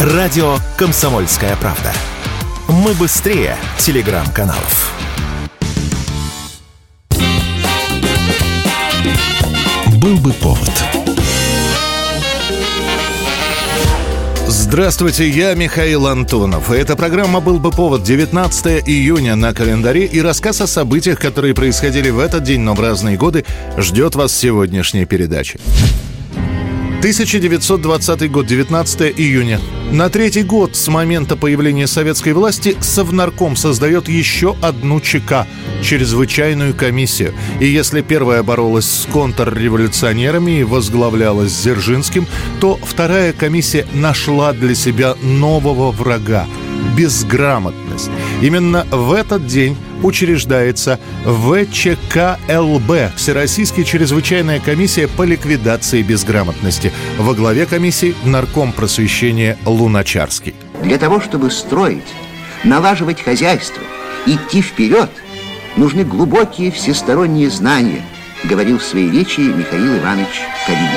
Радио «Комсомольская правда». Мы быстрее телеграм-каналов. Был бы повод. Здравствуйте, я Михаил Антонов. Это программа «Был бы повод». 19 июня на календаре, и рассказ о событиях, которые происходили в этот день, но в разные годы, ждет вас в сегодняшней передаче. 1920 год, 19 июня. На третий год с момента появления советской власти Совнарком создает еще одну ЧК – чрезвычайную комиссию. И если первая боролась с контрреволюционерами и возглавлялась Дзержинским, то вторая комиссия нашла для себя нового врага – безграмотность. Именно в этот день учреждается ВЧК-ЛБ – Всероссийская чрезвычайная комиссия по ликвидации безграмотности. Во главе комиссии нарком просвещения Луначарский. Для того, чтобы строить, налаживать хозяйство, идти вперед, нужны глубокие всесторонние знания, говорил в своей речи Михаил Иванович Калинин.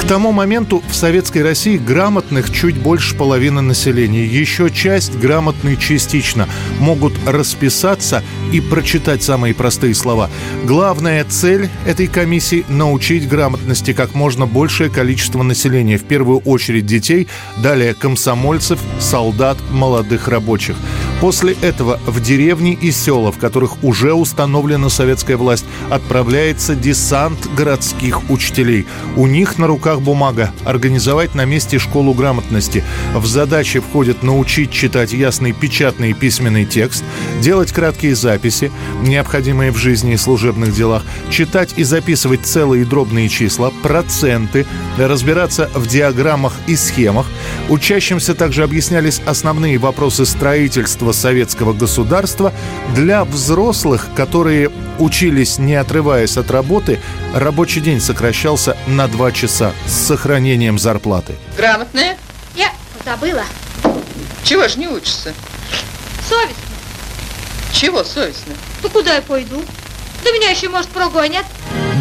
К тому моменту в Советской России грамотных чуть больше половины населения. Еще часть грамотных частично могут расписаться и прочитать самые простые слова. Главная цель этой комиссии – научить грамотности как можно большее количество населения. В первую очередь детей, далее комсомольцев, солдат, молодых рабочих. После этого в деревни и села, в которых уже установлена советская власть, отправляется десант городских учителей. У них на руках бумага «Организовать на месте школу грамотности». В задачи входит научить читать ясный печатный и письменный текст, делать краткие записи, необходимые в жизни и служебных делах, читать и записывать целые и дробные числа, проценты, разбираться в диаграммах и схемах. Учащимся также объяснялись основные вопросы строительства советского государства. Для взрослых, которые учились не отрываясь от работы, рабочий день сокращался на 2 часа с сохранением зарплаты. Грамотная? Я забыла. Чего ж не учишься? Совестно. Чего совестно? Ну куда я пойду? Да меня еще, может, прогонят.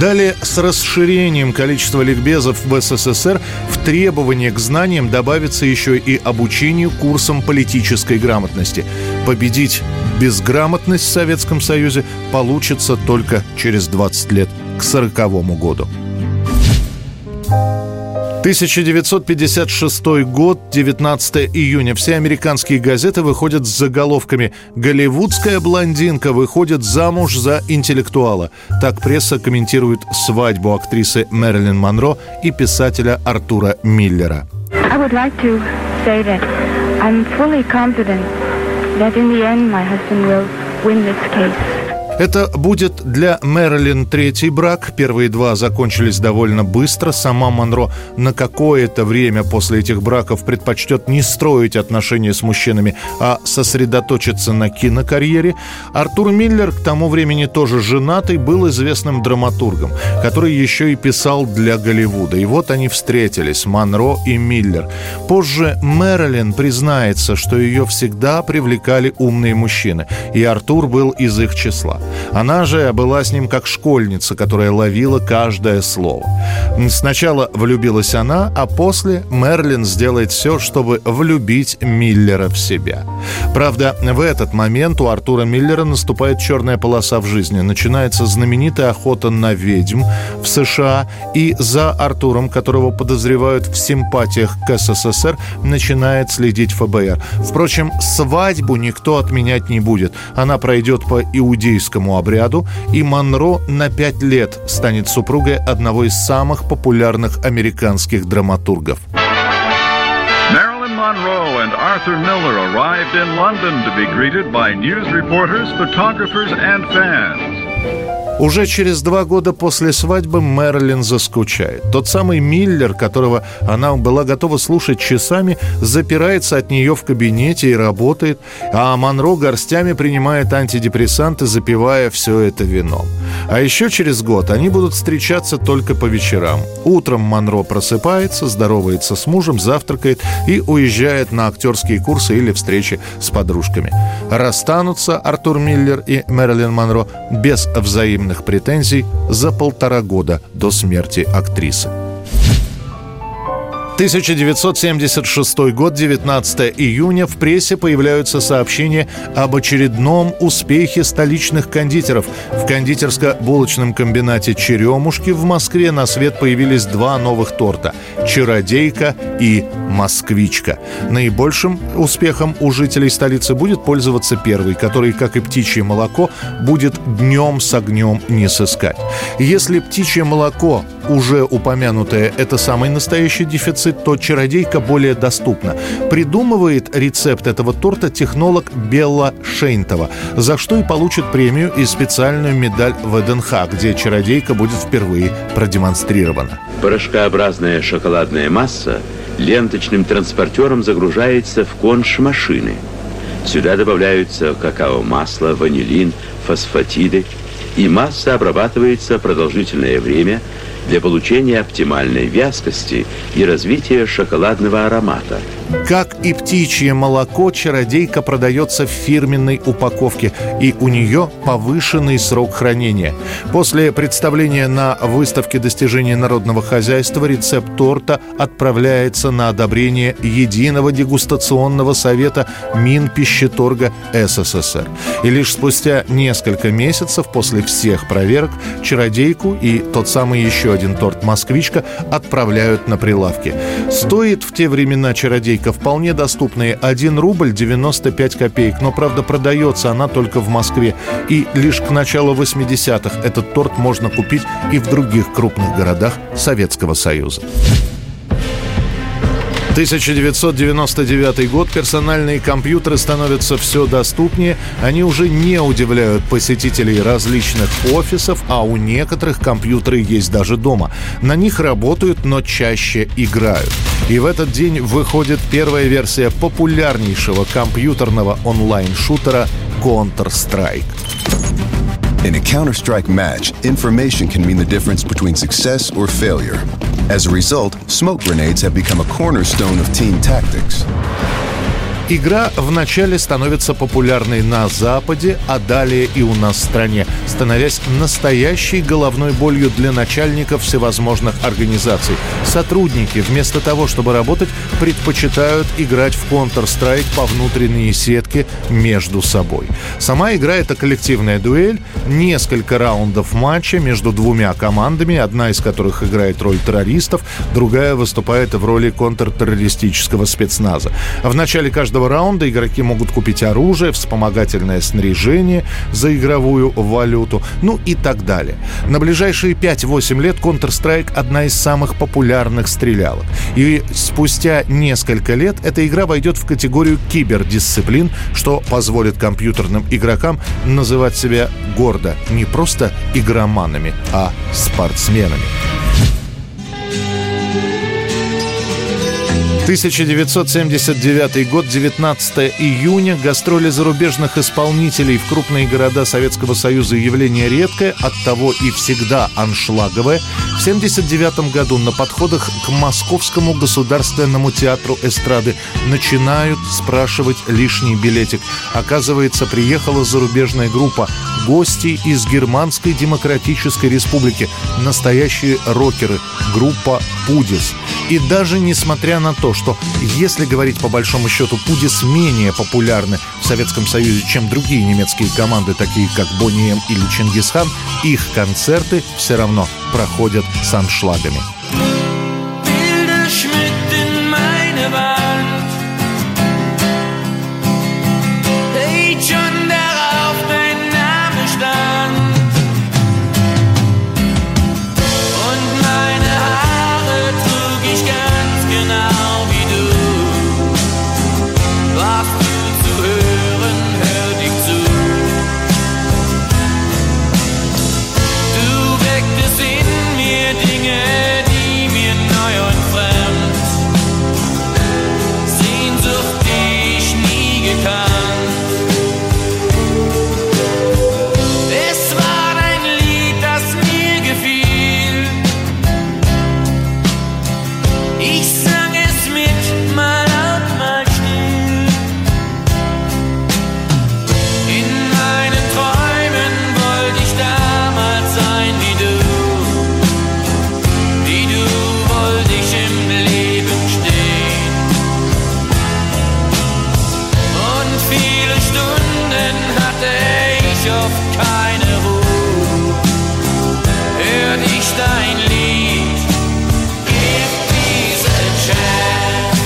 Далее, с расширением количества ликбезов в СССР, в требования к знаниям добавится еще и обучение курсам политической грамотности. Победить безграмотность в Советском Союзе получится только через 20 лет, к 40-му году. 1956 год, 19 июня. Все американские газеты выходят с заголовками «Голливудская блондинка выходит замуж за интеллектуала». Так пресса комментирует свадьбу актрисы Мэрилин Монро и писателя Артура Миллера. Это будет для Мэрилин третий брак. Первые два закончились довольно быстро. Сама Монро на какое-то время после этих браков предпочтет не строить отношения с мужчинами, а сосредоточиться на кинокарьере. Артур Миллер к тому времени тоже женатый, был известным драматургом, который еще и писал для Голливуда. И вот они встретились, Монро и Миллер. Позже Мэрилин признается, что ее всегда привлекали умные мужчины, и Артур был из их числа. Она же была с ним как школьница, которая ловила каждое слово. Сначала влюбилась она, а после Мэрилин сделает все, чтобы влюбить Миллера в себя. Правда, в этот момент у Артура Миллера наступает черная полоса в жизни. Начинается знаменитая охота на ведьм в США, и за Артуром, которого подозревают в симпатиях к СССР, начинает следить ФБР. Впрочем, свадьбу никто отменять не будет. Она пройдет по иудейскому обряду, и Монро на 5 лет станет супругой одного из самых популярных американских драматургов. Мэрилин Монро и Артур Миллер arrived in London to be greeted by news reporters, photographers and fans. Уже через 2 года после свадьбы Мэрилин заскучает. Тот самый Миллер, которого она была готова слушать часами, запирается от нее в кабинете и работает, а Монро горстями принимает антидепрессанты, запивая все это вином. А еще через год они будут встречаться только по вечерам. Утром Монро просыпается, здоровается с мужем, завтракает и уезжает на актерские курсы или встречи с подружками. Расстанутся Артур Миллер и Мэрилин Монро без взаимодействия претензий за 1,5 года до смерти актрисы. 1976 год, 19 июня. В прессе появляются сообщения об очередном успехе столичных кондитеров. В кондитерско-булочном комбинате «Черемушки» в Москве на свет появились два новых торта – «Чародейка» и «Москвичка». Наибольшим успехом у жителей столицы будет пользоваться первый, который, как и птичье молоко, будет днем с огнем не сыскать. Если птичье молоко, уже упомянутое, это самый настоящий дефицит, то «Чародейка» более доступна. Придумывает рецепт этого торта технолог Белла Шейнтова, за что и получит премию и специальную медаль ВДНХ, где «Чародейка» будет впервые продемонстрирована. Порошкообразная шоколадная масса ленточным транспортером загружается в конш машины. Сюда добавляются какао-масло, ванилин, фосфатиды, и масса обрабатывается продолжительное время для получения оптимальной вязкости и развития шоколадного аромата. Как и птичье молоко, «Чародейка» продается в фирменной упаковке, и у нее повышенный срок хранения. После представления на выставке достижений народного хозяйства рецепт торта отправляется на одобрение Единого дегустационного совета Минпищеторга СССР. И лишь спустя несколько месяцев после всех проверок «Чародейку» и тот самый еще один торт «Москвичка» отправляют на прилавки. Стоит в те времена «Чародейка» вполне доступные 1 рубль 95 копеек, но, правда, продается она только в Москве. И лишь к началу 80-х этот торт можно купить и в других крупных городах Советского Союза. 1999 год. Персональные компьютеры становятся все доступнее. Они уже не удивляют посетителей различных офисов, а у некоторых компьютеры есть даже дома. На них работают, но чаще играют. И в этот день выходит первая версия популярнейшего компьютерного онлайн-шутера Counter-Strike. In a Counter-Strike match, information can mean the difference between success or failure. As a result, smoke grenades have become a cornerstone of team tactics. Игра вначале становится популярной на Западе, а далее и у нас в стране, становясь настоящей головной болью для начальников всевозможных организаций. Сотрудники вместо того, чтобы работать, предпочитают играть в Counter-Strike по внутренней сетке между собой. Сама игра — это коллективная дуэль, несколько раундов матча между двумя командами, одна из которых играет роль террористов, другая выступает в роли контртеррористического спецназа. В начале каждого раунда игроки могут купить оружие, вспомогательное снаряжение за игровую валюту, ну и так далее. На ближайшие 5-8 лет Counter-Strike — одна из самых популярных стрелялок. И спустя несколько лет эта игра войдет в категорию кибердисциплин, что позволит компьютерным игрокам называть себя гордо не просто игроманами, а спортсменами. 1979 год, 19 июня. Гастроли зарубежных исполнителей в крупные города Советского Союза — явление редкое, оттого и всегда аншлаговое. В 1979 году на подходах к Московскому государственному театру эстрады начинают спрашивать лишний билетик. Оказывается, приехала зарубежная группа гостей из Германской Демократической Республики, настоящие рокеры, группа «Пудис». И даже несмотря на то, что, если говорить по большому счету, «Пудис» менее популярны в Советском Союзе, чем другие немецкие команды, такие как «Бонием» или «Чингисхан», их концерты все равно проходят с аншлагами. Dinge, meine Ruhe, hör ich dein Lied, gib diese Chance.